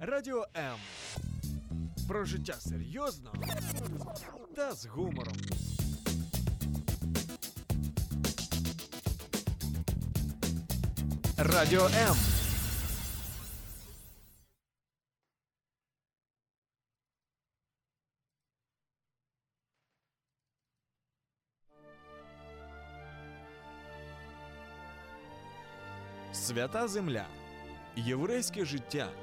Радіо М. Про життя серйозно та з гумором. Радіо М. Свята земля. Єврейське життя.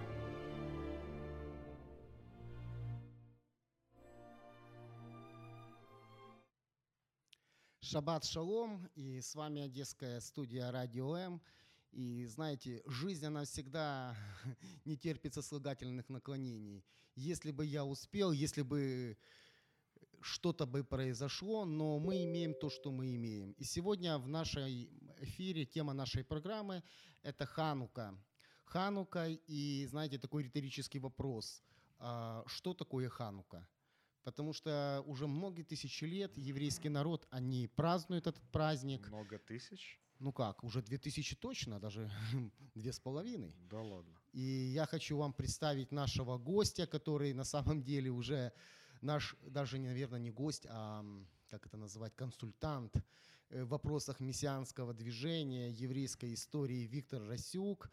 Шаббат шалом, и с вами одесская студия «Радио М». И знаете, жизнь, она всегда не терпит сослагательных наклонений. Если бы я успел, если бы что-то бы произошло, но мы имеем то, что мы имеем. И сегодня в нашей эфире тема нашей программы – это Ханука. Ханука и, знаете, такой риторический вопрос. Что такое Ханука? Потому что уже многие тысячи лет еврейский народ, они празднуют этот праздник. Много тысяч? Ну как, уже 2000 точно, даже 2,5. Да ладно. И я хочу вам представить нашего гостя, который на самом деле уже наш, даже, наверное, не гость, а, как это называть, консультант в вопросах мессианского движения, еврейской истории Виктор Расюк,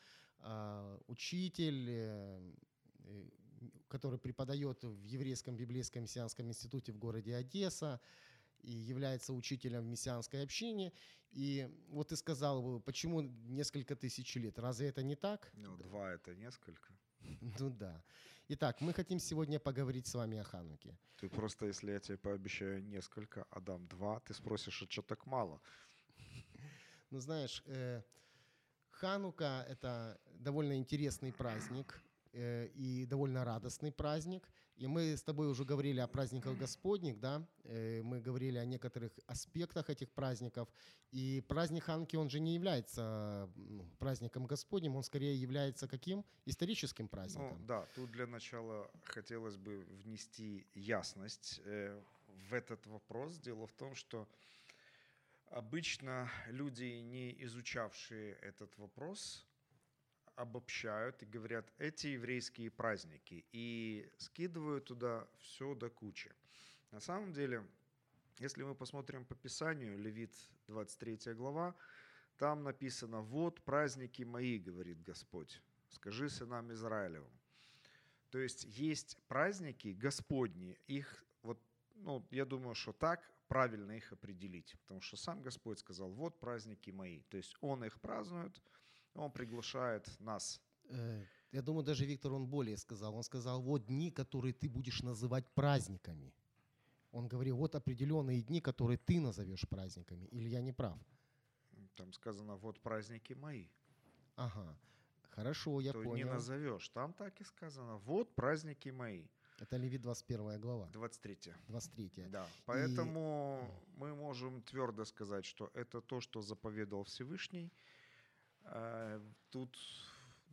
учитель, который преподает в Еврейском библейском мессианском институте в городе Одесса и является учителем в мессианской общине. И вот ты сказал, почему несколько тысяч лет? Разве это не так? Ну, два — это несколько. Ну да. Итак, мы хотим сегодня поговорить с вами о Хануке. Ты просто, если я тебе пообещаю несколько, а дам два, ты спросишь, а что так мало? Ну знаешь, Ханука — это довольно интересный праздник, и довольно радостный праздник. И мы с тобой уже говорили о праздниках Господних, да? Мы говорили о некоторых аспектах этих праздников. И праздник Хануки, он же не является праздником Господним, он скорее является каким? Историческим праздником. Ну, да, тут для начала хотелось бы внести ясность в этот вопрос. Дело в том, что обычно люди, не изучавшие этот вопрос, обобщают и говорят, эти еврейские праздники, и скидывают туда все до кучи. На самом деле, если мы посмотрим по Писанию, Левит 23 глава, там написано, вот праздники мои, говорит Господь, скажи сынам Израилевым. То есть праздники Господни, их, вот, ну, я думаю, что так правильно их определить, потому что сам Господь сказал, вот праздники мои, то есть Он их празднует, Он приглашает нас. Я думаю, даже Виктор, он более сказал. Он сказал, вот дни, которые ты будешь называть праздниками. Он говорил, вот определенные дни, которые ты назовешь праздниками. Или я не прав? Там сказано, вот праздники мои. Ага, хорошо, я понял. Не назовешь. Там так и сказано, вот праздники мои. Это Левит 21 глава. 23. Да, поэтому мы можем твердо сказать, что это то, что заповедал Всевышний. Тут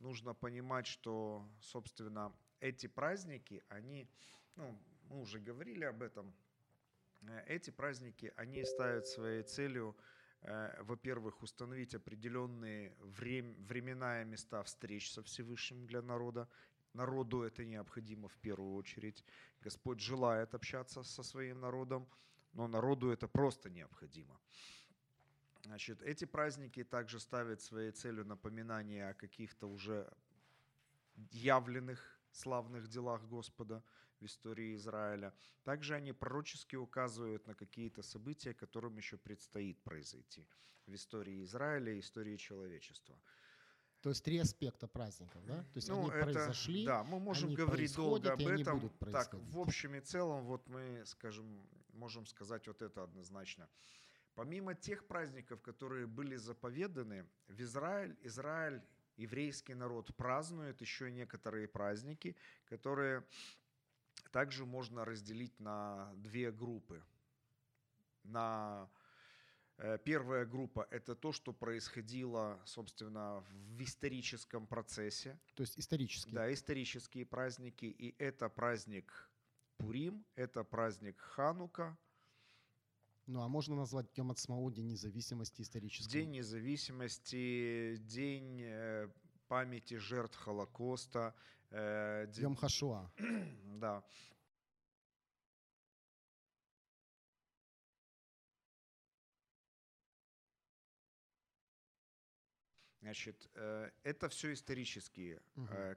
нужно понимать, что, собственно, эти праздники, они, ну, мы уже говорили об этом, эти праздники, они ставят своей целью, во-первых, установить определенные времена и места встреч со Всевышним для народа. Народу это необходимо в первую очередь. Господь желает общаться со своим народом, но народу это просто необходимо. Значит, эти праздники также ставят своей целью напоминание о каких-то уже явленных славных делах Господа в истории Израиля. Также они пророчески указывают на какие-то события, которым еще предстоит произойти в истории Израиля и истории человечества. То есть три аспекта праздников, да? То есть они произошли, да, мы можем говорить долго об этом. Так, в общем и целом, вот мы, скажем, можем сказать вот это однозначно. Помимо тех праздников, которые были заповеданы, в Израиль, еврейский народ, празднует еще некоторые праздники, которые также можно разделить на две группы. На Первая группа – это то, что происходило, собственно, в историческом процессе. То есть исторические. Да, исторические праздники. И это праздник Пурим, это праздник Ханука. Ну, а можно назвать Дьём Ацмау, День независимости историческим? День независимости, День памяти жертв Холокоста. Дьём Хашуа. Да. Значит, это все исторические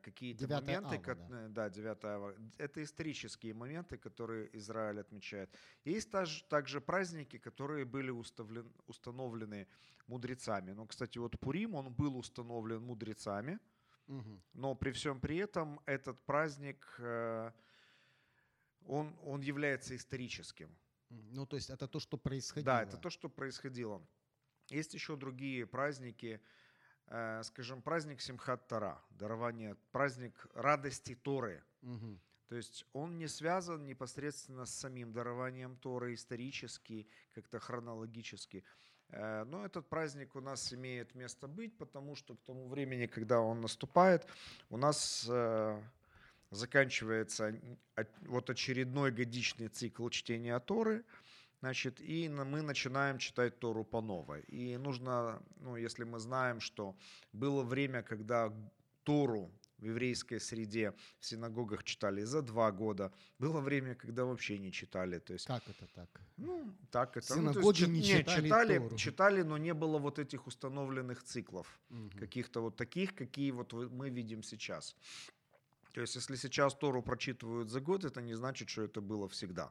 какие-то моменты. Да, 9-я Ава. Это исторические моменты, которые Израиль отмечает. Есть также праздники, которые были установлены мудрецами. Ну, кстати, вот Пурим, он был установлен мудрецами, но при всем при этом этот праздник, он является историческим. Ну, то есть это то, что происходило. Да, это то, что происходило. Есть еще другие праздники. Скажем, праздник Симхат Тора, дарование, праздник радости Торы. То есть он не связан непосредственно с самим дарованием Торы исторически, как-то хронологически. Но этот праздник у нас имеет место быть, потому что к тому времени, когда он наступает, у нас заканчивается вот очередной годичный цикл чтения Торы. Значит, и мы начинаем читать Тору по новой. И нужно, ну, если мы знаем, что было время, когда Тору в еврейской среде в синагогах читали за 2 года, было время, когда вообще не читали. То есть, как это так? Ну, так это. Синагоги не читали, но не было вот этих установленных циклов, каких-то вот таких, какие вот мы видим сейчас. То есть, если сейчас Тору прочитывают за год, это не значит, что это было всегда.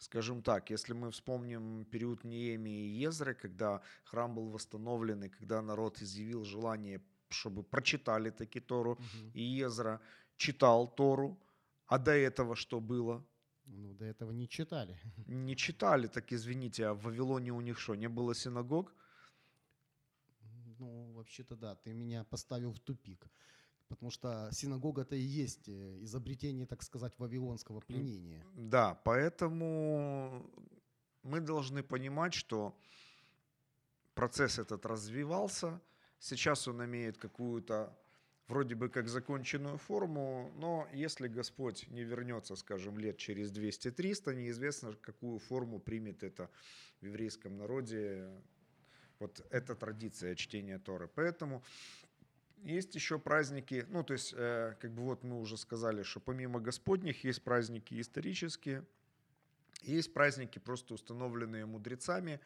Скажем так, если мы вспомним период Неемии и Езры, когда храм был восстановлен, и когда народ изъявил желание, чтобы прочитали таки Тору, и Езра читал Тору, а до этого что было? Ну, до этого не читали. Не читали, так извините, а в Вавилоне у них что, не было синагог? Ну, вообще-то да, ты меня поставил в тупик. Потому что синагога-то и есть изобретение, так сказать, вавилонского пленения. Да, поэтому мы должны понимать, что процесс этот развивался. Сейчас он имеет какую-то вроде бы как законченную форму, но если Господь не вернется, скажем, лет через 200-300, неизвестно, какую форму примет это в еврейском народе, вот эта традиция чтения Торы. Поэтому... Есть еще праздники, ну то есть, как бы вот мы уже сказали, что помимо Господних есть праздники исторические, есть праздники, просто установленные мудрецами,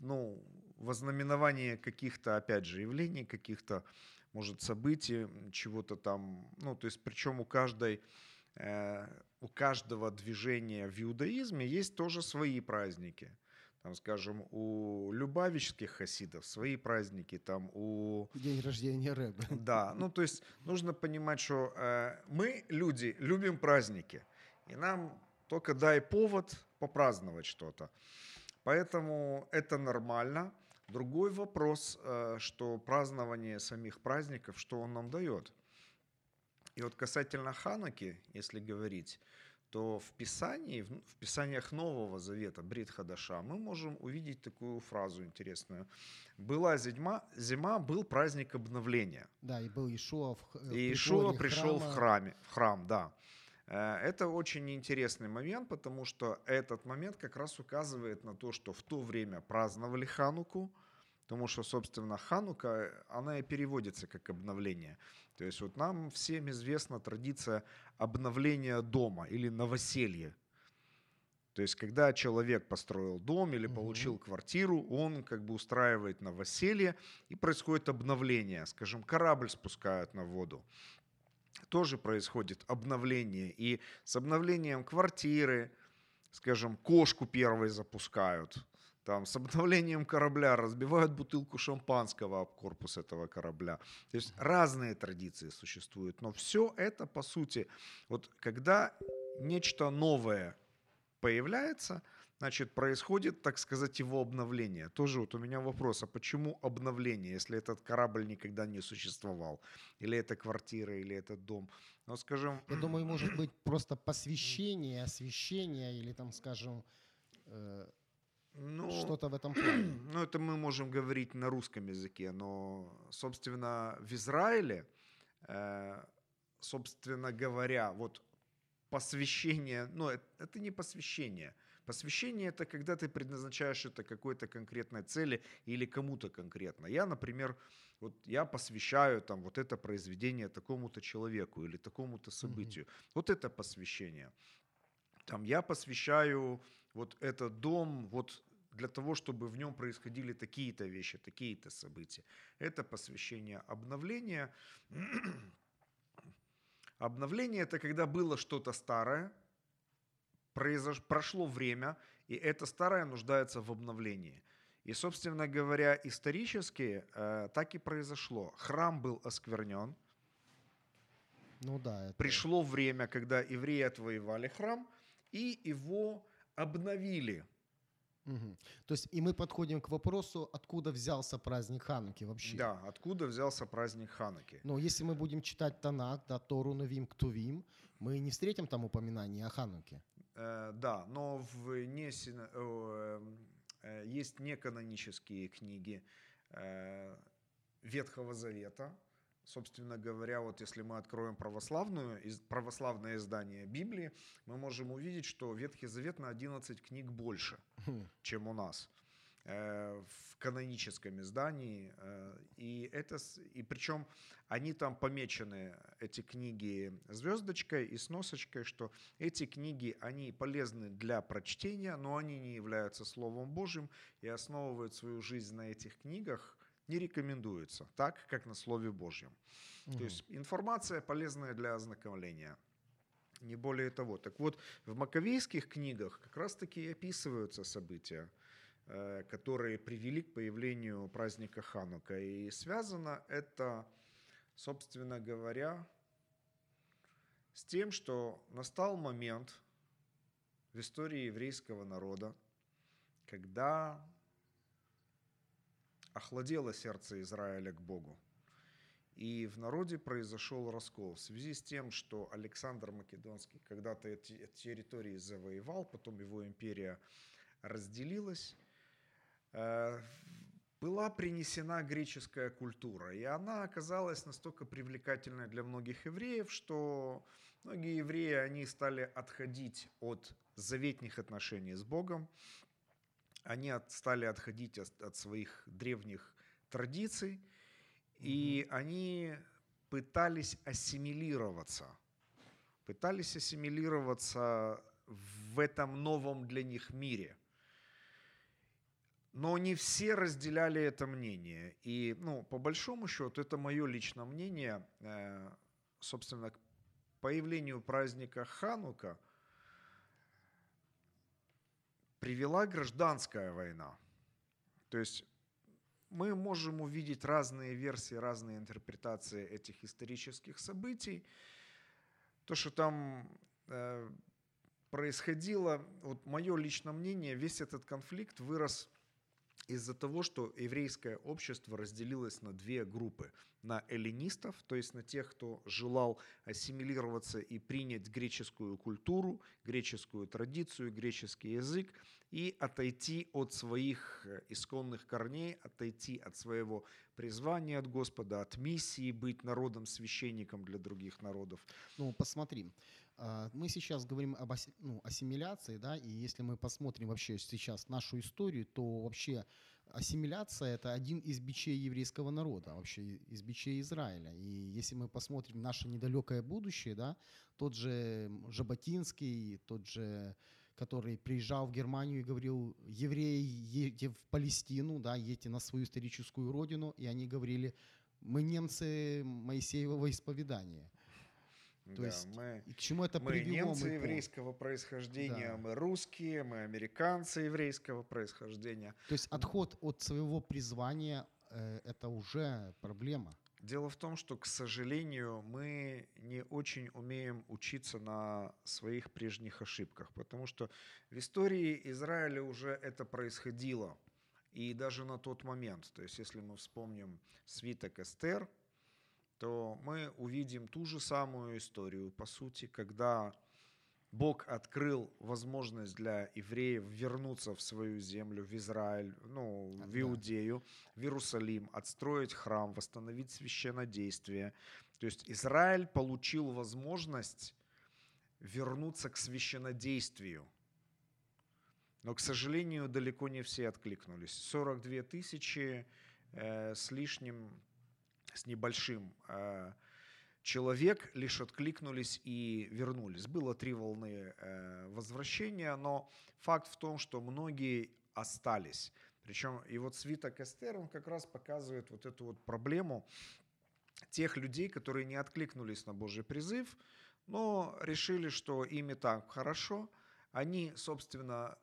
ну, вознаменование каких-то, опять же, явлений, каких-то, может, событий, чего-то там, ну то есть, причем у каждого движения в иудаизме есть тоже свои праздники. Там, скажем, у любавичских хасидов свои праздники, там у... День рождения Рэба. Да, ну то есть нужно понимать, что мы, люди, любим праздники, и нам только дай повод попраздновать что-то. Поэтому это нормально. Другой вопрос, что празднование самих праздников, что он нам дает. И вот касательно Хануки, если говорить... то в Писании, в Писаниях Нового Завета, Брит Хадаша, мы можем увидеть такую фразу интересную. «Была зима, был праздник обновления». Да, и был Йешуа пришел в храм, да. Это очень интересный момент, потому что этот момент как раз указывает на то, что в то время праздновали Хануку, потому что, собственно, Ханука, она и переводится как «обновление». То есть вот нам всем известна традиция обновления дома или новоселья. То есть когда человек построил дом или получил квартиру, он как бы устраивает новоселье, и происходит обновление. Скажем, корабль спускают на воду. Тоже происходит обновление. И с обновлением квартиры, скажем, кошку первой запускают. Там, с обновлением корабля разбивают бутылку шампанского об корпус этого корабля. То есть разные традиции существуют. Но все это, по сути, вот когда нечто новое появляется, значит, происходит, так сказать, его обновление. Тоже вот у меня вопрос, а почему обновление, если этот корабль никогда не существовал? Или это квартира, или этот дом? Ну, скажем... Я думаю, может быть, просто посвящение, освящение, или там, скажем... Ну, что-то в этом плане. Ну, это мы можем говорить на русском языке, но, собственно, в Израиле, собственно говоря, вот посвящение, ну, это не посвящение. Посвящение – это когда ты предназначаешь это какой-то конкретной цели или кому-то конкретно. Я, например, вот я посвящаю там вот это произведение такому-то человеку или такому-то событию. Mm-hmm. Вот это посвящение. Там я посвящаю вот этот дом вот для того, чтобы в нем происходили такие-то вещи, такие-то события. Это посвящение обновления. Обновление – это когда было что-то старое, прошло время, и это старое нуждается в обновлении. И, собственно говоря, исторически так и произошло. Храм был осквернен. Ну, да, это... Пришло время, когда евреи отвоевали храм, и его обновили. Угу. То есть и мы подходим к вопросу, откуда взялся праздник Хануки вообще. Да, откуда взялся праздник Хануки. Но если мы будем читать Танак, да, Тору, Новим, Ктувим, мы не встретим там упоминания о Хануке. Да, но есть неканонические книги Ветхого Завета. Собственно говоря, вот если мы откроем православное издание Библии, мы можем увидеть, что Ветхий Завет на 11 книг больше, чем у нас в каноническом издании. И причем они там помечены, эти книги, звездочкой и сносочкой, что эти книги, они полезны для прочтения, но они не являются Словом Божьим и основывают свою жизнь на этих книгах. Не рекомендуется, так как на Слове Божьем. Угу. То есть информация полезная для ознакомления. Не более того. Так вот, в маковейских книгах как раз-таки описываются события, которые привели к появлению праздника Ханука. И связано это, собственно говоря, с тем, что настал момент в истории еврейского народа, когда... охладело сердце Израиля к Богу. И в народе произошел раскол в связи с тем, что Александр Македонский когда-то эти территории завоевал, потом его империя разделилась. Была принесена греческая культура, и она оказалась настолько привлекательной для многих евреев, что многие евреи, они стали отходить от заветных отношений с Богом. Они стали отходить от своих древних традиций, и они пытались ассимилироваться в этом новом для них мире. Но не все разделяли это мнение. И, ну, по большому счету, это мое личное мнение, собственно, к появлению праздника Ханука привела гражданская война. То есть мы можем увидеть разные версии, разные интерпретации этих исторических событий. То, что там происходило, вот мое личное мнение, весь этот конфликт вырос из-за того, что еврейское общество разделилось на две группы. На эллинистов, то есть на тех, кто желал ассимилироваться и принять греческую культуру, греческую традицию, греческий язык, и отойти от своих исконных корней, отойти от своего призвания от Господа, от миссии быть народом-священником для других народов. Ну, посмотри. Мы сейчас говорим об ассимиляции, да, и если мы посмотрим вообще сейчас нашу историю, то вообще ассимиляция – это один из бичей еврейского народа, вообще из бичей Израиля. И если мы посмотрим наше недалекое будущее, да, тот же Жаботинский, тот же, который приезжал в Германию и говорил: «Евреи, едьте в Палестину, да, едьте на свою историческую родину», и они говорили: «Мы немцы Моисеевого исповедания». То да, есть, и к чему это привело? Мы немцы еврейского происхождения, да. Мы русские, мы американцы еврейского происхождения. То есть отход от своего призвания – это уже проблема. Дело в том, что, к сожалению, мы не очень умеем учиться на своих прежних ошибках, потому что в истории Израиля уже это происходило, и даже на тот момент. То есть если мы вспомним Свиток Эстер, то мы увидим ту же самую историю, по сути, когда Бог открыл возможность для евреев вернуться в свою землю, в Израиль, ну, в Иудею, в Иерусалим, отстроить храм, восстановить священнодействие. То есть Израиль получил возможность вернуться к священнодействию. Но, к сожалению, далеко не все откликнулись. 42 тысячи с лишним, с небольшим человек лишь откликнулись и вернулись. Было 3 волны возвращения, но факт в том, что многие остались. Причем и вот свиток Эстер, он как раз показывает вот эту вот проблему тех людей, которые не откликнулись на Божий призыв, но решили, что им и так хорошо. Они, собственно,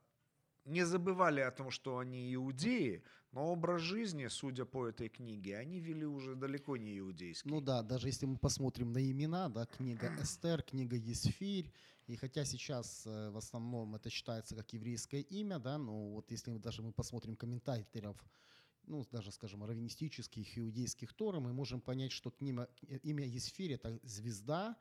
не забывали о том, что они иудеи, но образ жизни, судя по этой книге, они вели уже далеко не иудейский. Ну да, даже если мы посмотрим на имена, да, книга Эстер, книга Есфирь, и хотя сейчас в основном это считается как еврейское имя, да, но вот если даже мы посмотрим комментаторов, ну даже, скажем, раввинистических, иудейских Тор, мы можем понять, что имя Есфирь – это звезда,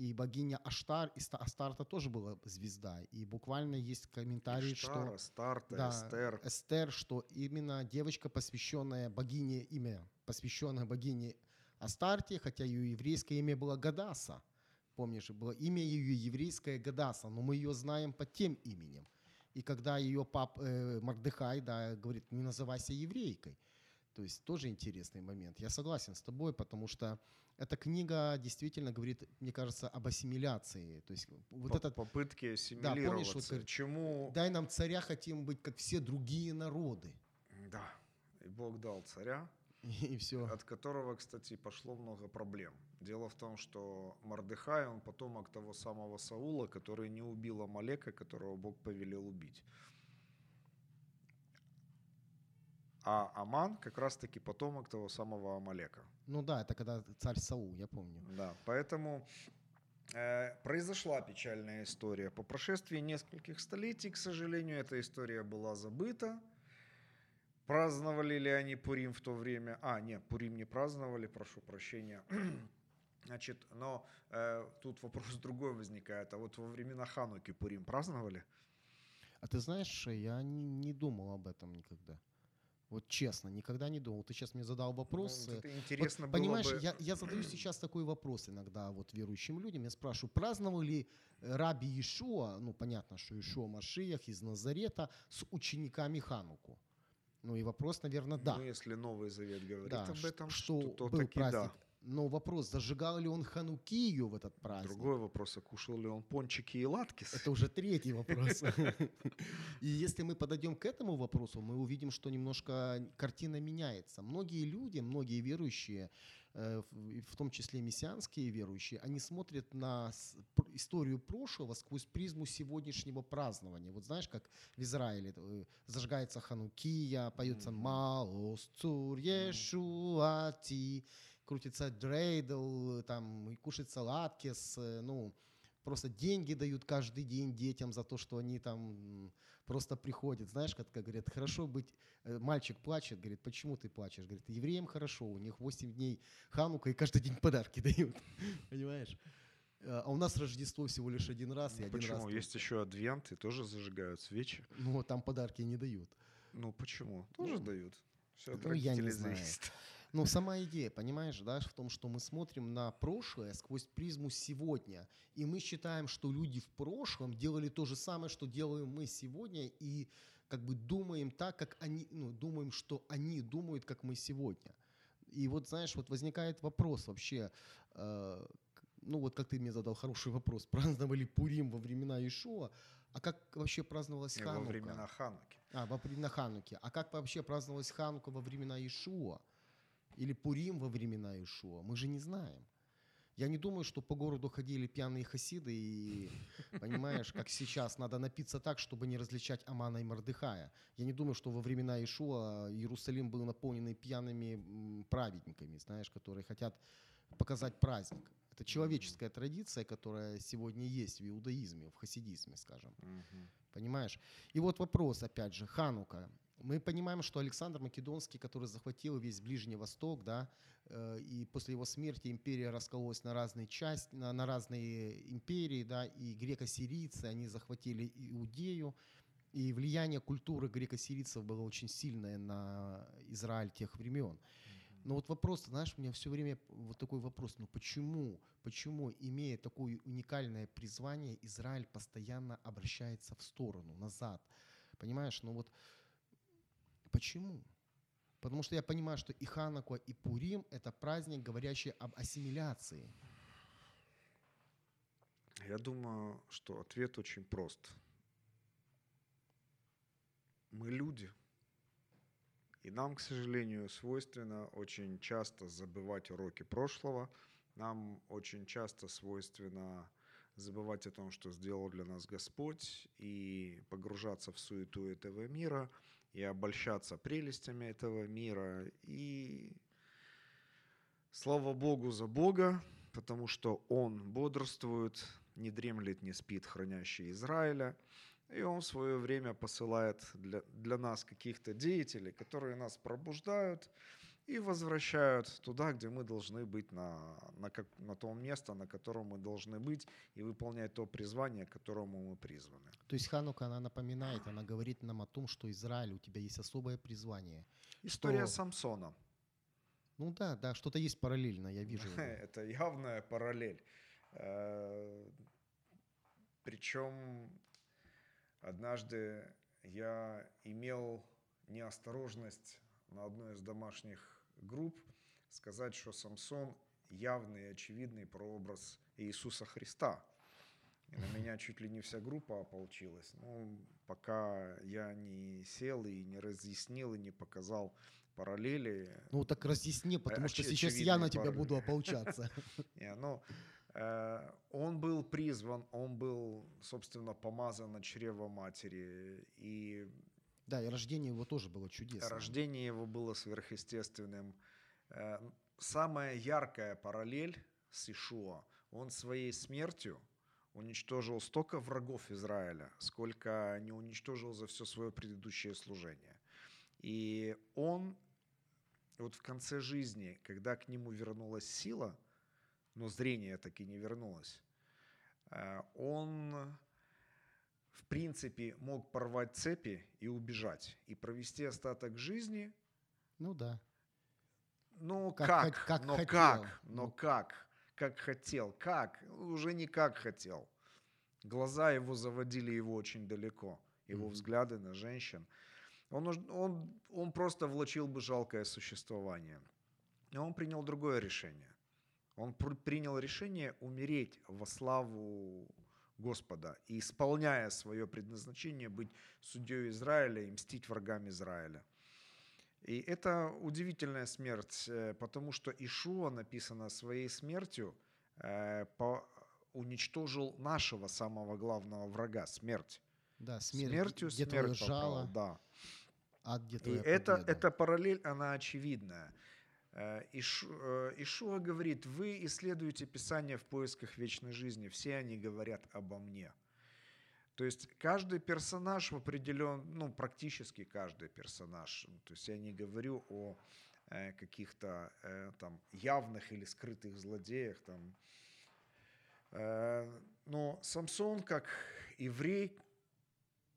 и богиня Аштар, и Астарта тоже была звезда. И буквально есть комментарий, что Астарта, да, Эстер. Эстер, что именно девочка, посвященная богине, имя посвященная богине Астарте, хотя ее еврейское имя было Гадаса. Помнишь, было имя ее еврейское Гадаса, но мы ее знаем под тем именем. И когда ее папа Мордехай, да, говорит, не называйся еврейкой. То есть тоже интересный момент. Я согласен с тобой, потому что эта книга действительно говорит, мне кажется, об ассимиляции. То есть вот попытки ассимилироваться. Да, помнишь, вот, говорит, чему... дай нам царя, хотим быть, как все другие народы. Да, и Бог дал царя, и все. От которого, кстати, пошло много проблем. Дело в том, что Мордехай, он потомок того самого Саула, который не убил Амалека, которого Бог повелел убить. А Аман как раз-таки потомок того самого Амалека. Ну да, это когда царь Саул, я помню. Да, поэтому произошла печальная история. По прошествии нескольких столетий, к сожалению, эта история была забыта. Праздновали ли они Пурим в то время? А, нет, Пурим не праздновали, прошу прощения. Значит, но тут вопрос другой возникает. А вот во времена Хануки Пурим праздновали? А ты знаешь, я не думал об этом никогда. Вот честно, никогда не думал. Ты сейчас мне задал вопрос. Ну, интересно вот, было понимаешь, бы... я задаю сейчас такой вопрос иногда вот верующим людям. Я спрашиваю, праздновал ли раби Йешуа, ну понятно, что Йешуа Машиах из Назарета, с учениками Хануку? Ну и вопрос, наверное, да. Ну если Новый Завет говорит об этом, что был праздник. Да. Но вопрос, зажигал ли он Ханукию в этот праздник? Другой вопрос, а кушал ли он пончики и латкис? Это уже третий вопрос. И если мы подойдем к этому вопросу, мы увидим, что немножко картина меняется. Многие люди, многие верующие, в том числе мессианские верующие, они смотрят на историю прошлого сквозь призму сегодняшнего празднования. Вот знаешь, как в Израиле зажигается Ханукия, поется «Маос цурь, Йешуа ти», крутится Дрейдл, там, кушается Латкис, ну, просто деньги дают каждый день детям за то, что они там просто приходят. Знаешь, как говорят, хорошо быть, мальчик плачет, говорит, почему ты плачешь? Говорит, евреям хорошо, у них 8 дней Ханука и каждый день подарки дают, понимаешь? А у нас Рождество всего лишь один раз. Почему? Есть еще адвент, и тоже зажигают свечи. Ну, там подарки не дают. Ну, почему? Тоже дают. Ну, я не знаю. Но сама идея, понимаешь, да, в том, что мы смотрим на прошлое сквозь призму сегодня, и мы считаем, что люди в прошлом делали то же самое, что делаем мы сегодня, и как бы думаем так, как они, ну, думаем, что они думают, как мы сегодня. И вот, знаешь, вот возникает вопрос вообще, ну вот как ты мне задал хороший вопрос, праздновали Пурим во времена Йешуа, а как вообще праздновалась Ханука? Во времена Хануки. Во времена Хануки. А как вообще праздновалась Ханука во времена Йешуа? Или Пурим во времена Йешуа, мы же не знаем. Я не думаю, что по городу ходили пьяные хасиды и, понимаешь, как сейчас, надо напиться так, чтобы не различать Амана и Мордехая. Я не думаю, что во времена Йешуа Иерусалим был наполнен пьяными праведниками, знаешь, которые хотят показать праздник. Это человеческая традиция, которая сегодня есть в иудаизме, в хасидизме, скажем. Понимаешь? И вот вопрос, опять же, Ханука. Мы понимаем, что Александр Македонский, который захватил весь Ближний Восток, да, и после его смерти империя раскололась на разные части, на разные империи, да, и греко-сирийцы, они захватили Иудею, и влияние культуры греко-сирийцев было очень сильное на Израиль тех времен. Но вот вопрос, знаешь, у меня все время вот такой вопрос, ну почему, имея такое уникальное призвание, Израиль постоянно обращается в сторону, назад, понимаешь, ну вот почему? Потому что я понимаю, что и Ханука, и Пурим – это праздник, говорящий об ассимиляции. Я думаю, что ответ очень прост. Мы люди. И нам, к сожалению, свойственно очень часто забывать уроки прошлого. Нам очень часто свойственно забывать о том, что сделал для нас Господь, и погружаться в суету этого мира, и обольщаться прелестями этого мира. И слава Богу за Бога, потому что Он бодрствует, не дремлет, не спит, хранящий Израиля. И Он в свое время посылает для нас каких-то деятелей, которые нас пробуждают и возвращают туда, где мы должны быть, на то место, на котором мы должны быть, и выполнять то призвание, к которому мы призваны. То есть Ханука, она напоминает, она говорит нам о том, что Израиль, у тебя есть особое призвание. История Самсона. Ну да, что-то есть параллельно, я вижу. Это явная параллель. Причем однажды я имел неосторожность на одной из домашних групп сказать, что Самсон явный и очевидный прообраз Иисуса Христа. И на меня чуть ли не вся группа ополчилась. Ну, пока я не сел и не разъяснил, и не показал параллели. Ну так разъясни, потому что сейчас я на тебя буду ополчаться. Он был призван, он был, собственно, помазан на чрево матери. И да, и рождение его тоже было чудесным. Рождение его было сверхъестественным. Самая яркая параллель с Йешуа. Он своей смертью уничтожил столько врагов Израиля, сколько не уничтожил за все свое предыдущее служение. И он вот в конце жизни, когда к нему вернулась сила, но зрение таки не вернулось, он, в принципе, мог порвать цепи и убежать, и провести остаток жизни. Ну да. Ну как хотел. Уже не как хотел. Глаза его заводили его очень далеко, его взгляды на женщин. Он просто влачил бы жалкое существование. И он принял другое решение. Он принял решение умереть во славу Господа и, исполняя свое предназначение, быть судьей Израиля и мстить врагам Израиля. И это удивительная смерть, потому что Йешуа, написано, своей смертью уничтожил нашего самого главного врага – смерть. Да, смерть попала, да. Ад, где твоя победа. И эта параллель, она очевидная. Йешуа говорит: вы исследуете Писание в поисках вечной жизни, все они говорят обо мне. То есть каждый персонаж в определенном, ну практически каждый персонаж, то есть я не говорю о каких-то там явных или скрытых злодеях, там, но Самсон как еврей,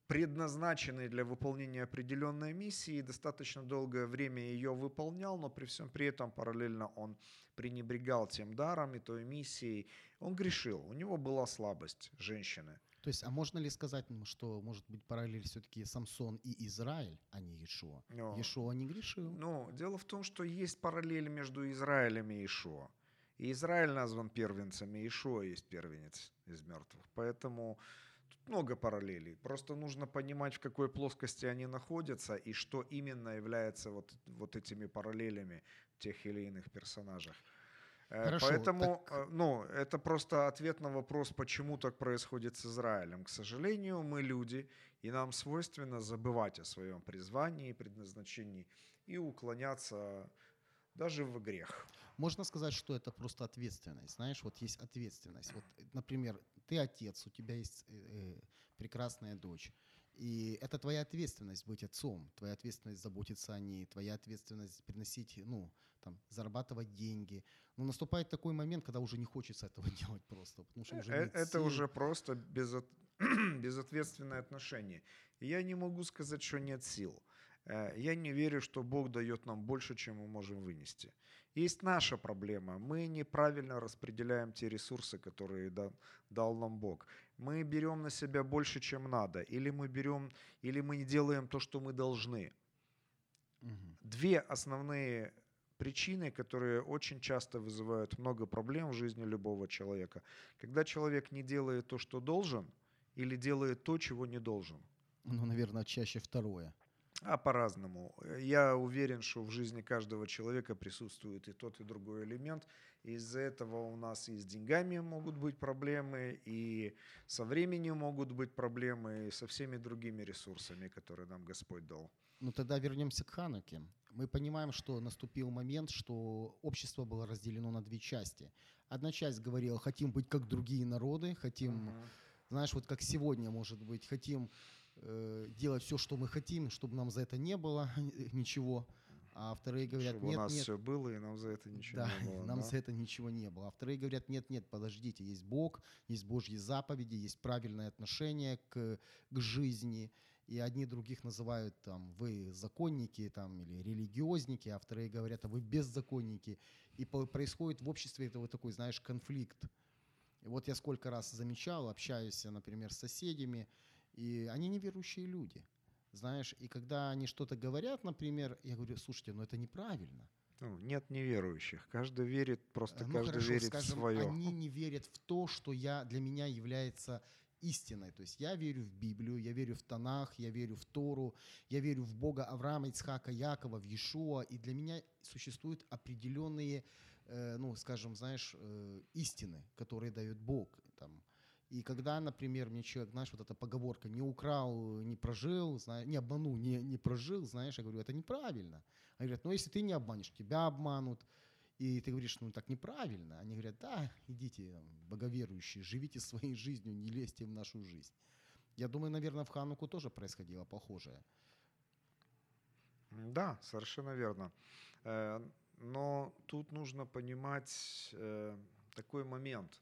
предназначенный для выполнения определенной миссии, достаточно долгое время ее выполнял, но при всем при этом параллельно он пренебрегал тем даром и той миссией. Он грешил, у него была слабость женщины. То есть, а можно ли сказать, что, может быть, параллель все-таки Самсон и Израиль, а не Йешуа? Йешуа не грешил. Но дело в том, что есть параллель между Израилем и Йешуа. И Израиль назван первенцем, и Йешуа есть первенец из мертвых. Поэтому много параллелей. Просто нужно понимать, в какой плоскости они находятся и что именно является вот этими параллелями в тех или иных персонажах. Хорошо, поэтому это просто ответ на вопрос, почему так происходит с Израилем. К сожалению, мы люди, и нам свойственно забывать о своем призвании и предназначении и уклоняться даже в грех. Можно сказать, что это просто ответственность. Знаешь, вот есть ответственность. Вот, например, ты отец, у тебя есть прекрасная дочь, И это твоя ответственность быть отцом, твоя ответственность заботиться о ней, твоя ответственность приносить, зарабатывать деньги. Но наступает такой момент, когда уже не хочется этого делать просто. Потому что уже это уже просто безответственное отношение. И я не могу сказать, что нет сил. Я не верю, что Бог дает нам больше, чем мы можем вынести. Есть наша проблема. Мы неправильно распределяем те ресурсы, которые дал нам Бог. Мы берем на себя больше, чем надо. Или мы не делаем то, что мы должны. Угу. Две основные причины, которые очень часто вызывают много проблем в жизни любого человека. Когда человек не делает то, что должен, или делает то, чего не должен. Ну, наверное, чаще второе. А по-разному. Я уверен, что в жизни каждого человека присутствует и тот, и другой элемент. Из-за этого у нас и с деньгами могут быть проблемы, и со временем могут быть проблемы, и со всеми другими ресурсами, которые нам Господь дал. Ну тогда вернемся к Хануке. Мы понимаем, что наступил момент, что общество было разделено на две части. Одна часть говорила, хотим быть как другие народы, хотим, знаешь, вот как сегодня, может быть, хотим делать все, что мы хотим, чтобы нам за это не было ничего. А вторые говорят, чтобы нет, у нас нет, все было, и нам за это ничего не было. Нам за это ничего не было. А вторые говорят, нет, нет, подождите, есть Бог, есть Божьи заповеди, есть правильное отношение к жизни. И одни других называют, вы законники, или религиозники, а вторые говорят, а вы беззаконники. И происходит в обществе это вот такой, знаешь, конфликт. И вот я сколько раз замечал, общаюсь, например, с соседями, и они неверующие люди, знаешь. И когда они что-то говорят, например, я говорю, слушайте, это неправильно. Нет неверующих. Каждый верит, каждый верит в свое. Они не верят в то, что для меня является истиной. То есть я верю в Библию, я верю в Танах, я верю в Тору, я верю в Бога Авраама, Ицхака, Якова, в Йешуа. И для меня существуют определенные, истины, которые дает Бог. И когда, например, мне человек, знаешь, вот эта поговорка «не украл, не прожил», не обманул, не прожил, знаешь, я говорю, это неправильно. Они говорят, если ты не обманешь, тебя обманут. И ты говоришь, так неправильно. Они говорят, да, идите, боговерующие, живите своей жизнью, не лезьте в нашу жизнь. Я думаю, наверное, в Хануку тоже происходило похожее. Да, совершенно верно. Но тут нужно понимать такой момент.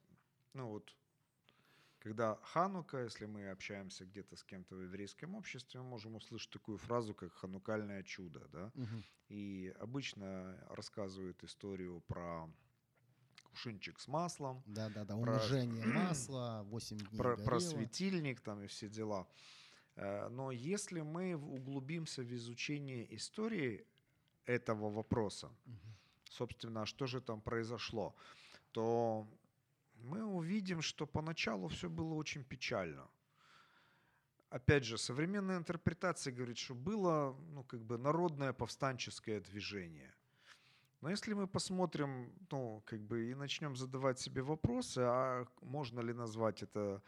Когда Ханука, если мы общаемся где-то с кем-то в еврейском обществе, мы можем услышать такую фразу, как «ханукальное чудо». Да? Угу. И обычно рассказывают историю про кувшинчик с маслом. Да-да-да, умножение масла, 8 дней горело. Про светильник и все дела. Но если мы углубимся в изучение истории этого вопроса, собственно, что же там произошло, то мы увидим, что поначалу все было очень печально. Опять же, современная интерпретация говорит, что было народное повстанческое движение. Но если мы посмотрим, и начнем задавать себе вопросы, а можно ли назвать это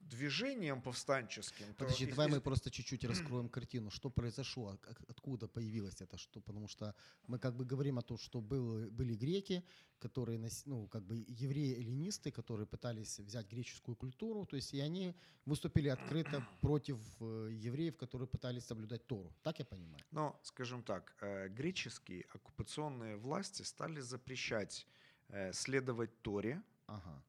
движением повстанческим? Подожди, давай мы просто чуть-чуть раскроем картину, что произошло, откуда появилось это, что, потому что мы говорим о том, что были греки, которые, евреи-эллинисты, которые пытались взять греческую культуру, то есть и они выступили открыто против евреев, которые пытались соблюдать Тору. Так я понимаю? Скажем так, греческие оккупационные власти стали запрещать следовать Торе,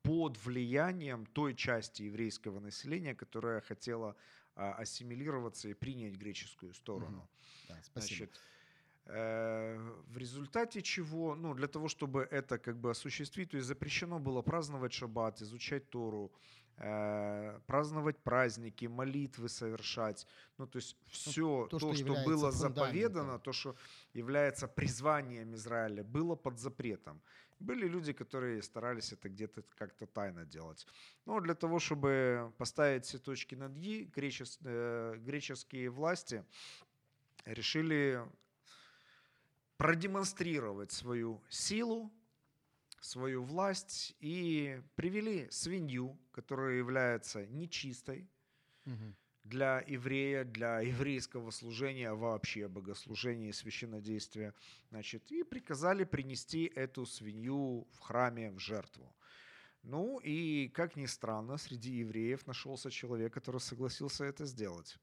под влиянием той части еврейского населения, которая хотела ассимилироваться и принять греческую сторону. Да, спасибо. В результате чего, для того, чтобы это осуществить, то есть запрещено было праздновать шаббат, изучать Тору, праздновать праздники, молитвы совершать. То есть все то, что было заповедано, то, что является призванием Израиля, было под запретом. Были люди, которые старались это где-то как-то тайно делать. Но для того, чтобы поставить все точки над «и», греческие власти решили продемонстрировать свою силу, свою власть и привели свинью, которая является нечистой для еврея, для еврейского служения, вообще богослужения и священнодействия, и приказали принести эту свинью в храме в жертву. Ну и, как ни странно, среди евреев нашелся человек, который согласился это сделать.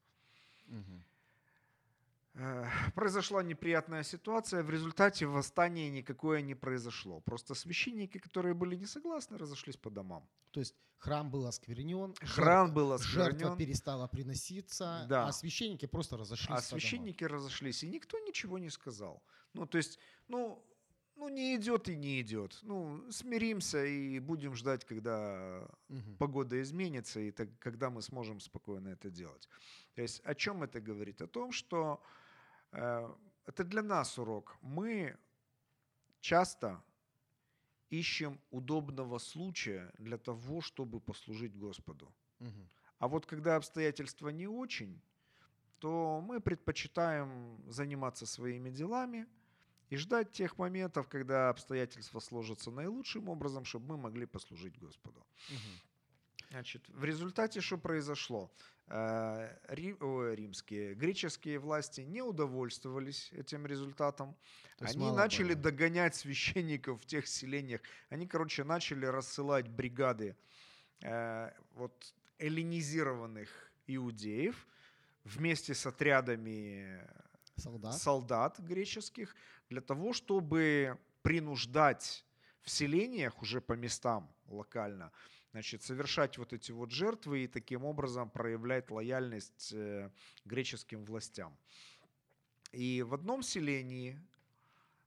Произошла неприятная ситуация, в результате восстания никакое не произошло. Просто священники, которые были не согласны, разошлись по домам. То есть храм был осквернен, жертва перестала приноситься, да. А священники просто разошлись по домам. И никто ничего не сказал. Ну, то есть, ну не идет и не идет. Ну, смиримся и будем ждать, когда погода изменится, и так, когда мы сможем спокойно это делать. То есть о чем это говорит? О том, что это для нас урок. Мы часто ищем удобного случая для того, чтобы послужить Господу. А вот когда обстоятельства не очень, то мы предпочитаем заниматься своими делами и ждать тех моментов, когда обстоятельства сложатся наилучшим образом, чтобы мы могли послужить Господу. Значит, в результате что произошло? Греческие власти не удовольствовались этим результатом. Они начали догонять священников в тех селениях. Они, короче, начали рассылать бригады вот, эллинизированных иудеев вместе с отрядами солдат греческих для того, чтобы принуждать в селениях уже по местам локально, значит, совершать вот эти вот жертвы и таким образом проявлять лояльность греческим властям. И в одном селении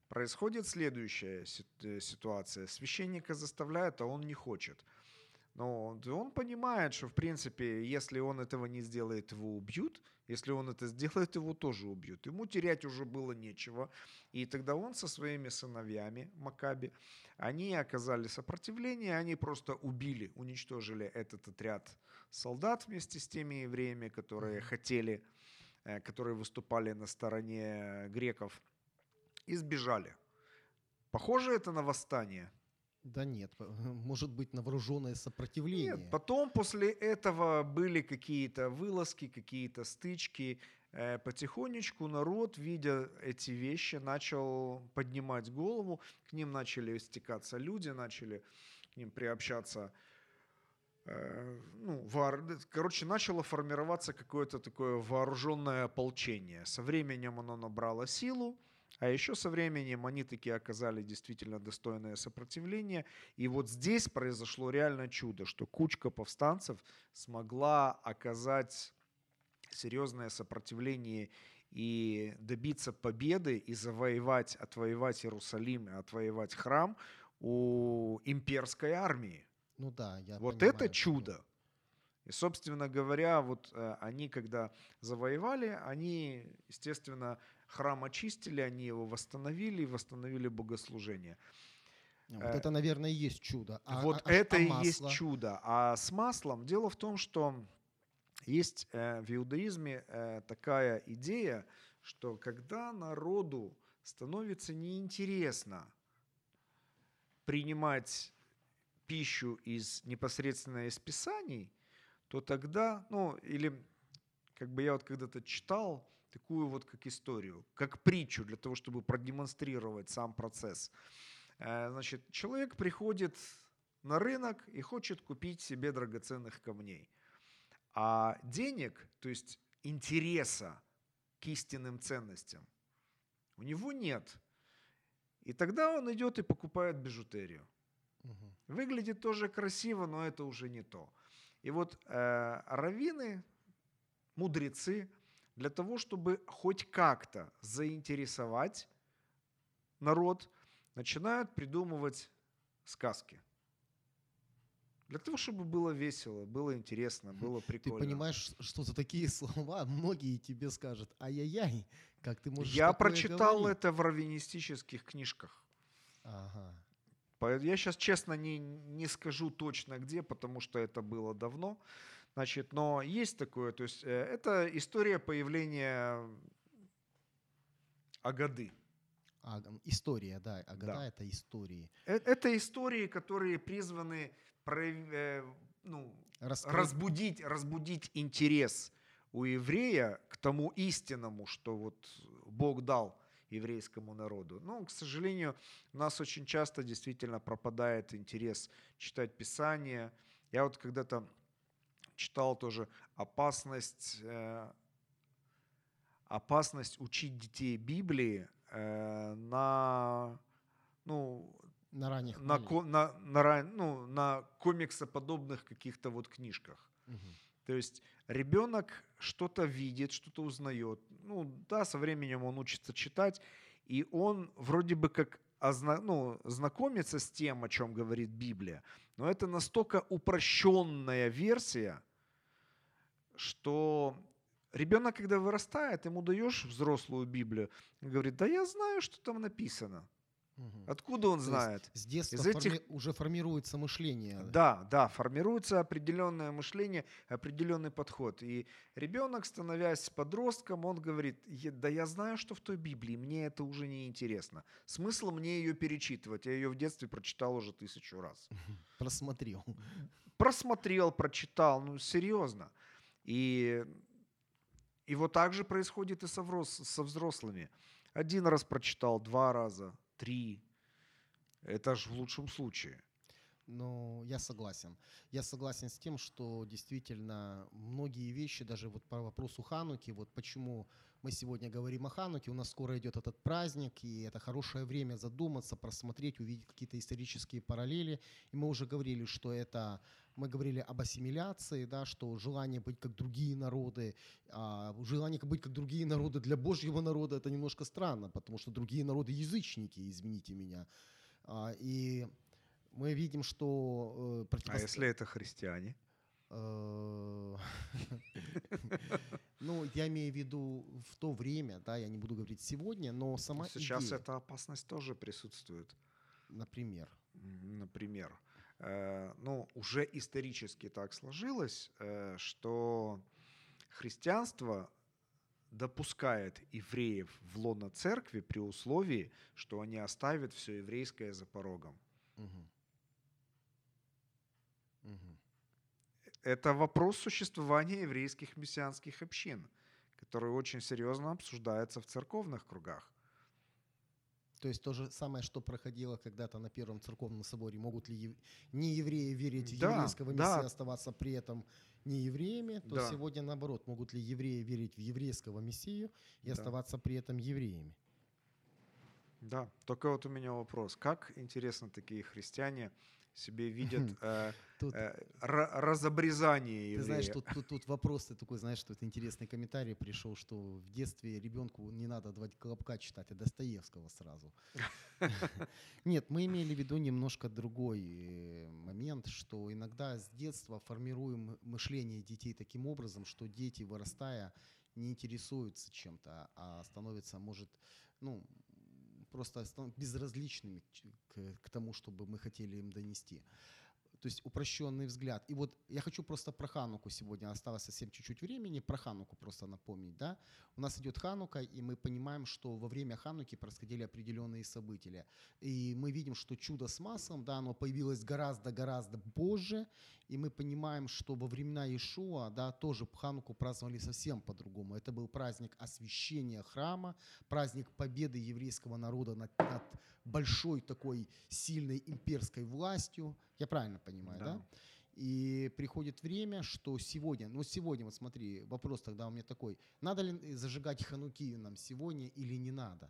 происходит следующая ситуация. Священника заставляют, а он не хочет. Но он понимает, что в принципе, если он этого не сделает, его убьют. Если он это сделает, его тоже убьют. Ему терять уже было нечего. И тогда он со своими сыновьями, Макаби, они оказали сопротивление, они просто убили, уничтожили этот отряд солдат вместе с теми евреями, которые хотели, которые выступали на стороне греков, и сбежали. Похоже это на восстание? Да нет, может быть, на вооруженное сопротивление. Нет, потом после этого были какие-то вылазки, какие-то стычки. Потихонечку народ, видя эти вещи, начал поднимать голову. К ним начали стекаться люди, начали к ним приобщаться. Короче, начало формироваться какое-то такое вооруженное ополчение. Со временем оно набрало силу. А еще со временем они таки оказали действительно достойное сопротивление. И вот здесь произошло реально чудо, что кучка повстанцев смогла оказать серьезное сопротивление и добиться победы, и завоевать, отвоевать Иерусалим, отвоевать храм у имперской армии. Ну да, я вот понимаю, это чудо. И, собственно говоря, вот они, когда завоевали, они, естественно, храм очистили, они его восстановили, и восстановили богослужение. Вот это, наверное, и есть чудо. Вот это и есть чудо. А с маслом дело в том, что есть в иудаизме такая идея, что когда народу становится неинтересно принимать пищу непосредственно из Писаний, то тогда, или как бы я вот когда-то читал такую вот как историю, как притчу для того, чтобы продемонстрировать сам процесс. Значит, человек приходит на рынок и хочет купить себе драгоценных камней. А денег, то есть интереса к истинным ценностям, у него нет. И тогда он идет и покупает бижутерию. Выглядит тоже красиво, но это уже не то. И вот раввины, мудрецы, для того, чтобы хоть как-то заинтересовать народ, начинают придумывать сказки. Для того, чтобы было весело, было интересно, было прикольно. Ты понимаешь, что за такие слова многие тебе скажут «ай-яй-яй», как ты можешь Я прочитал говорить? Это в раввинистических книжках. Ага. Я сейчас, честно, не скажу точно где, потому что это было давно. Значит, но есть такое, то есть это история появления Агады. История, да, Агада да. Это истории. Это истории, которые призваны разбудить интерес у еврея к тому истинному, что вот Бог дал еврейскому народу. Но, к сожалению, у нас очень часто действительно пропадает интерес читать Писание. Я вот когда-то читал тоже опасность учить детей Библии на комиксоподобных каких-то вот книжках. Угу. То есть ребенок что-то видит, что-то узнает. Ну да, со временем он учится читать, и он вроде бы как знакомится с тем, о чем говорит Библия, но это настолько упрощенная версия, что ребенок, когда вырастает, ему даешь взрослую Библию, он говорит: да я знаю, что там написано. Откуда он знает? С детства уже формируется мышление. Да, формируется определенное мышление, определенный подход. И ребенок, становясь подростком, он говорит: да я знаю, что в той Библии, мне это уже не интересно. Смысл мне ее перечитывать? Я ее в детстве прочитал уже 1000 раз. Просмотрел, прочитал, серьезно. И вот так же происходит и со взрослыми. 1 раз прочитал, 2 раза. 3. Это ж в лучшем случае. Ну, я согласен. Я согласен с тем, что действительно многие вещи, даже вот по вопросу Хануки, вот почему мы сегодня говорим о Хануке, у нас скоро идет этот праздник, и это хорошее время задуматься, просмотреть, увидеть какие-то исторические параллели. И мы уже говорили, что мы говорили об ассимиляции, да, что желание быть как другие народы, для Божьего народа это немножко странно, потому что другие народы язычники, извините меня. И мы видим, что противостояние... А если это христиане? Ну, я имею в виду в то время, да, я не буду говорить сегодня, но сама идея... Сейчас эта опасность тоже присутствует. Например. Ну, уже исторически так сложилось, что христианство допускает евреев в лоно церкви при условии, что они оставят все еврейское за порогом. Угу. Это вопрос существования еврейских мессианских общин, который очень серьезно обсуждается в церковных кругах. То есть то же самое, что проходило когда-то на Первом церковном соборе. Могут ли неевреи верить в еврейского мессию, оставаться при этом неевреями? То сегодня наоборот. Могут ли евреи верить в еврейского мессию и оставаться при этом евреями? Да, только вот у меня вопрос. Как, интересно, такие христиане себе видят разобрезание еврея? Ты знаешь, тут вопрос такой, знаешь, что это интересный комментарий пришел, что в детстве ребенку не надо давать Колобка читать, а Достоевского сразу. Нет, мы имели в виду немножко другой момент, что иногда с детства формируем мышление детей таким образом, что дети, вырастая, не интересуются чем-то, а становятся, может, просто безразличными к тому, чтобы мы хотели им донести. То есть упрощенный взгляд. И вот я хочу просто про Хануку сегодня, осталось совсем чуть-чуть времени, про Хануку просто напомнить. Да? У нас идет Ханука, и мы понимаем, что во время Хануки происходили определенные события. И мы видим, что чудо с маслом, да, оно появилось гораздо-гораздо позже. И мы понимаем, что во времена Йешуа, да, тоже Хануку праздновали совсем по-другому. Это был праздник освящения храма, праздник победы еврейского народа над большой такой сильной имперской властью. Я правильно понимаю, да? И приходит время, что сегодня, вот смотри, вопрос тогда у меня такой. Надо ли зажигать Ханукию нам сегодня или не надо?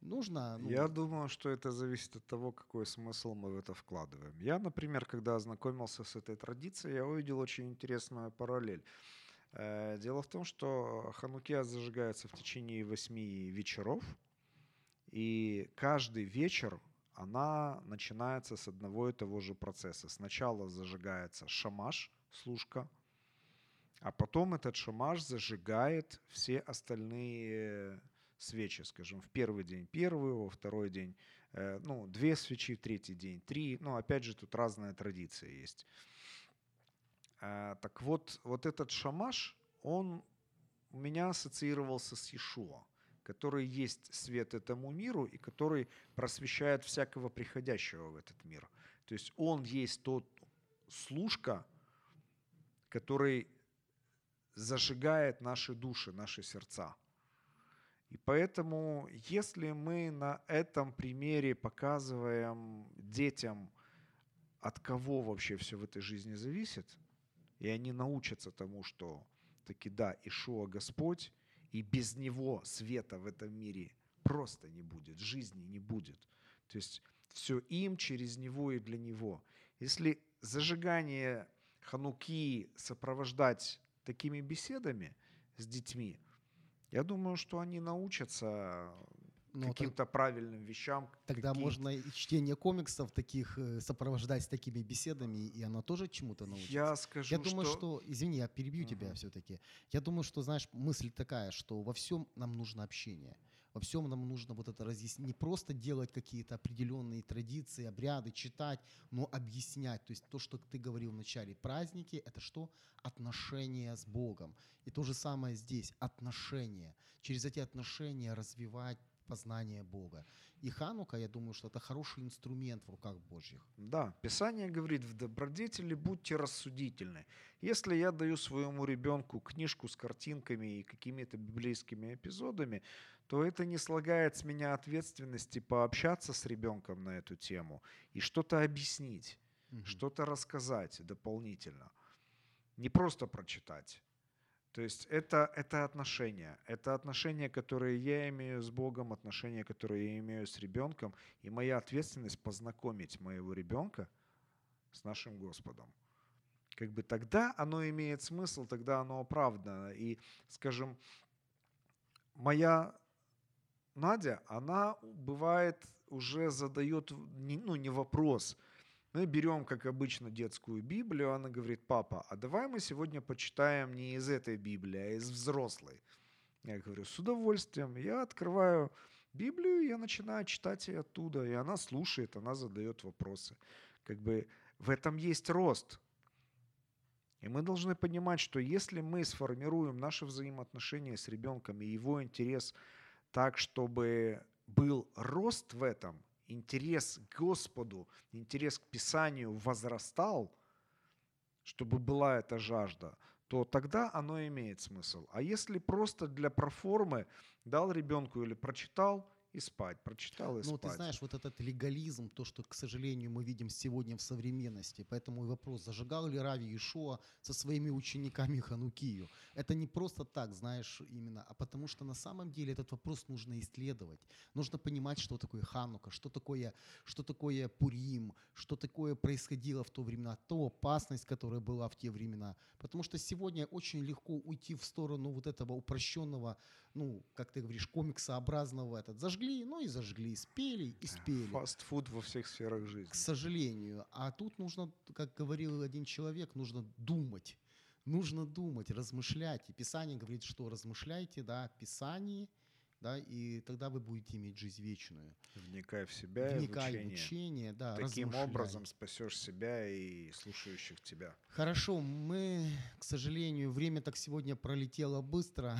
Нужно? Я думаю, что это зависит от того, какой смысл мы в это вкладываем. Я, например, когда ознакомился с этой традицией, я увидел очень интересную параллель. Дело в том, что Ханукия зажигается в течение 8 вечеров, и каждый вечер она начинается с одного и того же процесса. Сначала зажигается шамаш, служка, а потом этот шамаш зажигает все остальные свечи, скажем, в первый день первую, во второй день 2 свечи, в третий день 3. Опять же, тут разная традиция есть. Так вот этот шамаш, он у меня ассоциировался с Йешуа, который есть свет этому миру и который просвещает всякого приходящего в этот мир. То есть он есть тот служка, который зажигает наши души, наши сердца. И поэтому, если мы на этом примере показываем детям, от кого вообще все в этой жизни зависит, и они научатся тому, что таки да, Йешуа Господь, и без Него света в этом мире просто не будет, жизни не будет. То есть все им, через Него и для Него. Если зажигание Хануки сопровождать такими беседами с детьми, я думаю, что они научатся каким-то правильным вещам. Тогда можно и чтение комиксов таких сопровождать с такими беседами, и она тоже чему-то научится. Я думаю, что... Извини, я перебью тебя все-таки. Я думаю, что, знаешь, мысль такая, что во всем нам нужно общение. Во всем нам нужно вот это разъяснить. Не просто делать какие-то определенные традиции, обряды, читать, но объяснять. То есть то, что ты говорил в начале, праздники — это что? Отношения с Богом. И то же самое здесь — отношения. Через эти отношения развивать познание Бога. И Ханука, я думаю, что это хороший инструмент в руках Божьих. Да, Писание говорит, в добродетели будьте рассудительны. Если я даю своему ребенку книжку с картинками и какими-то библейскими эпизодами, то это не слагает с меня ответственности пообщаться с ребенком на эту тему и что-то объяснить, что-то рассказать дополнительно. Не просто прочитать. То есть это отношения, которые я имею с Богом, отношения, которые я имею с ребенком, и моя ответственность познакомить моего ребенка с нашим Господом. Как бы тогда оно имеет смысл, тогда оно оправдано. И, скажем, моя Надя, она бывает уже задает, ну не вопрос, мы берем, как обычно, детскую Библию, она говорит, папа, а давай мы сегодня почитаем не из этой Библии, а из взрослой. Я говорю, с удовольствием. Я открываю Библию, я начинаю читать ее оттуда, и она слушает, она задает вопросы. Как бы в этом есть рост. И мы должны понимать, что если мы сформируем наши взаимоотношения с ребенком и его интерес так, чтобы был рост в этом, интерес к Господу, интерес к Писанию возрастал, чтобы была эта жажда, то тогда оно имеет смысл. А если просто для проформы дал ребенку или прочитал и спать, прочитал и спать. Ну, ты знаешь, вот этот легализм, то, что, к сожалению, мы видим сегодня в современности. Поэтому и вопрос, зажигал ли Рави Йешуа со своими учениками Ханукию. Это не просто так, знаешь, именно, а потому что на самом деле этот вопрос нужно исследовать. Нужно понимать, что такое Ханука, что такое Пурим, что такое происходило в то времена, та опасность, которая была в те времена. Потому что сегодня очень легко уйти в сторону вот этого упрощенного, ну, как ты говоришь, комиксообразного, этот, зажгли, ну и зажгли, спели и спели. Фастфуд во всех сферах жизни. К сожалению. А тут нужно, как говорил один человек, нужно думать, размышлять. И Писание говорит, что размышляйте, да, Писание, да, и тогда вы будете иметь жизнь вечную. Вникай в себя, вникай в учение, да, таким образом спасешь себя и слушающих тебя. Хорошо, мы, к сожалению, время так сегодня пролетело быстро,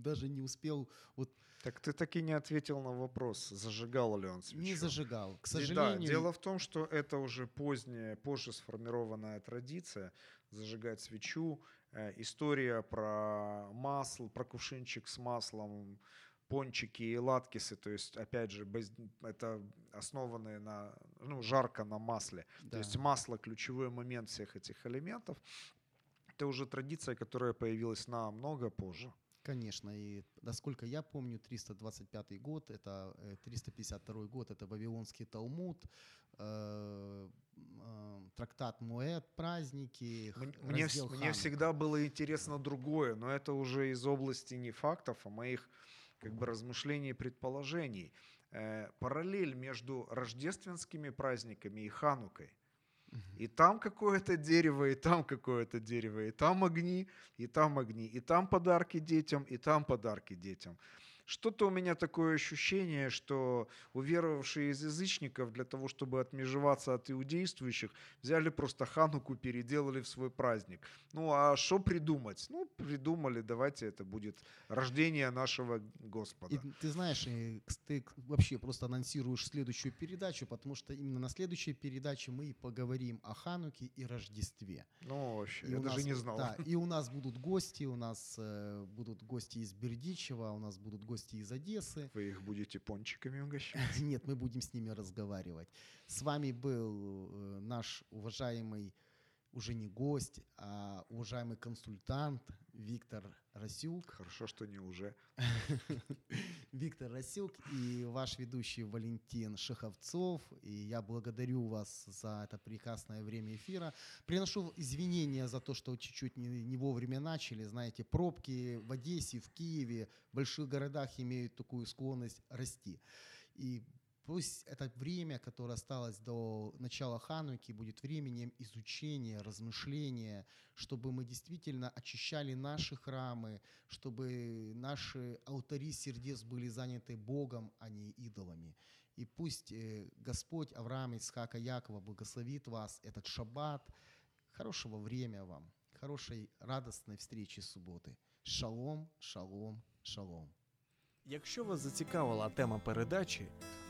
даже не успел. Вот. Так ты так и не ответил на вопрос, зажигал ли он свечу. Не зажигал, к сожалению. Да, дело в том, что это уже поздняя, позже сформированная традиция зажигать свечу. История про масло, про кувшинчик с маслом, пончики и латкисы, то есть, опять же, это основанные на, ну, жарко на масле. Да. То есть масло – ключевой момент всех этих элементов. Это уже традиция, которая появилась намного позже. Конечно, и насколько я помню, 325 год, это 352 год, это Вавилонский Талмуд, трактат Моэд, праздники, раздел Ханука. Мне всегда было интересно другое, но это уже из области не фактов, а моих как бы размышлений и предположений. Параллель между рождественскими праздниками и Ханукой. И там какое-то дерево, и там какое-то дерево, и там огни, и там огни, и там подарки детям, и там подарки детям. Что-то у меня такое ощущение, что уверовавшие из язычников для того, чтобы отмежеваться от иудействующих, взяли просто Хануку, переделали в свой праздник. Ну а что придумать? Ну придумали, давайте это будет рождение нашего Господа. И, ты знаешь, ты вообще просто анонсируешь следующую передачу, потому что именно на следующей передаче мы поговорим о Хануке и Рождестве. Ну вообще, я даже не знал. Да, и у нас будут гости из Бердичева, у нас будут гости гости из Одессы. Вы их будете пончиками угощать? Нет, мы будем с ними разговаривать. С вами был наш уважаемый, уже не гость, а уважаемый консультант Виктор Расюк. Хорошо, что не уже. Виктор Расюк и ваш ведущий Валентин Шеховцов. И я благодарю вас за это прекрасное время эфира. Приношу извинения за то, что чуть-чуть не вовремя начали. Знаете, пробки в Одессе, в Киеве, в больших городах имеют такую склонность расти. И пусть это время, которое осталось до начала Хануки, будет временем изучения, размышления, чтобы мы действительно очищали наши храмы, чтобы наши алтари сердец были заняты Богом, а не идолами. И пусть Господь Авраам, Ицхака, Якова благословит вас этот шаббат. Хорошего времени вам, хорошей радостной встречи субботы. Шалом, шалом, шалом. Якщо вас зацікавила тема передачі,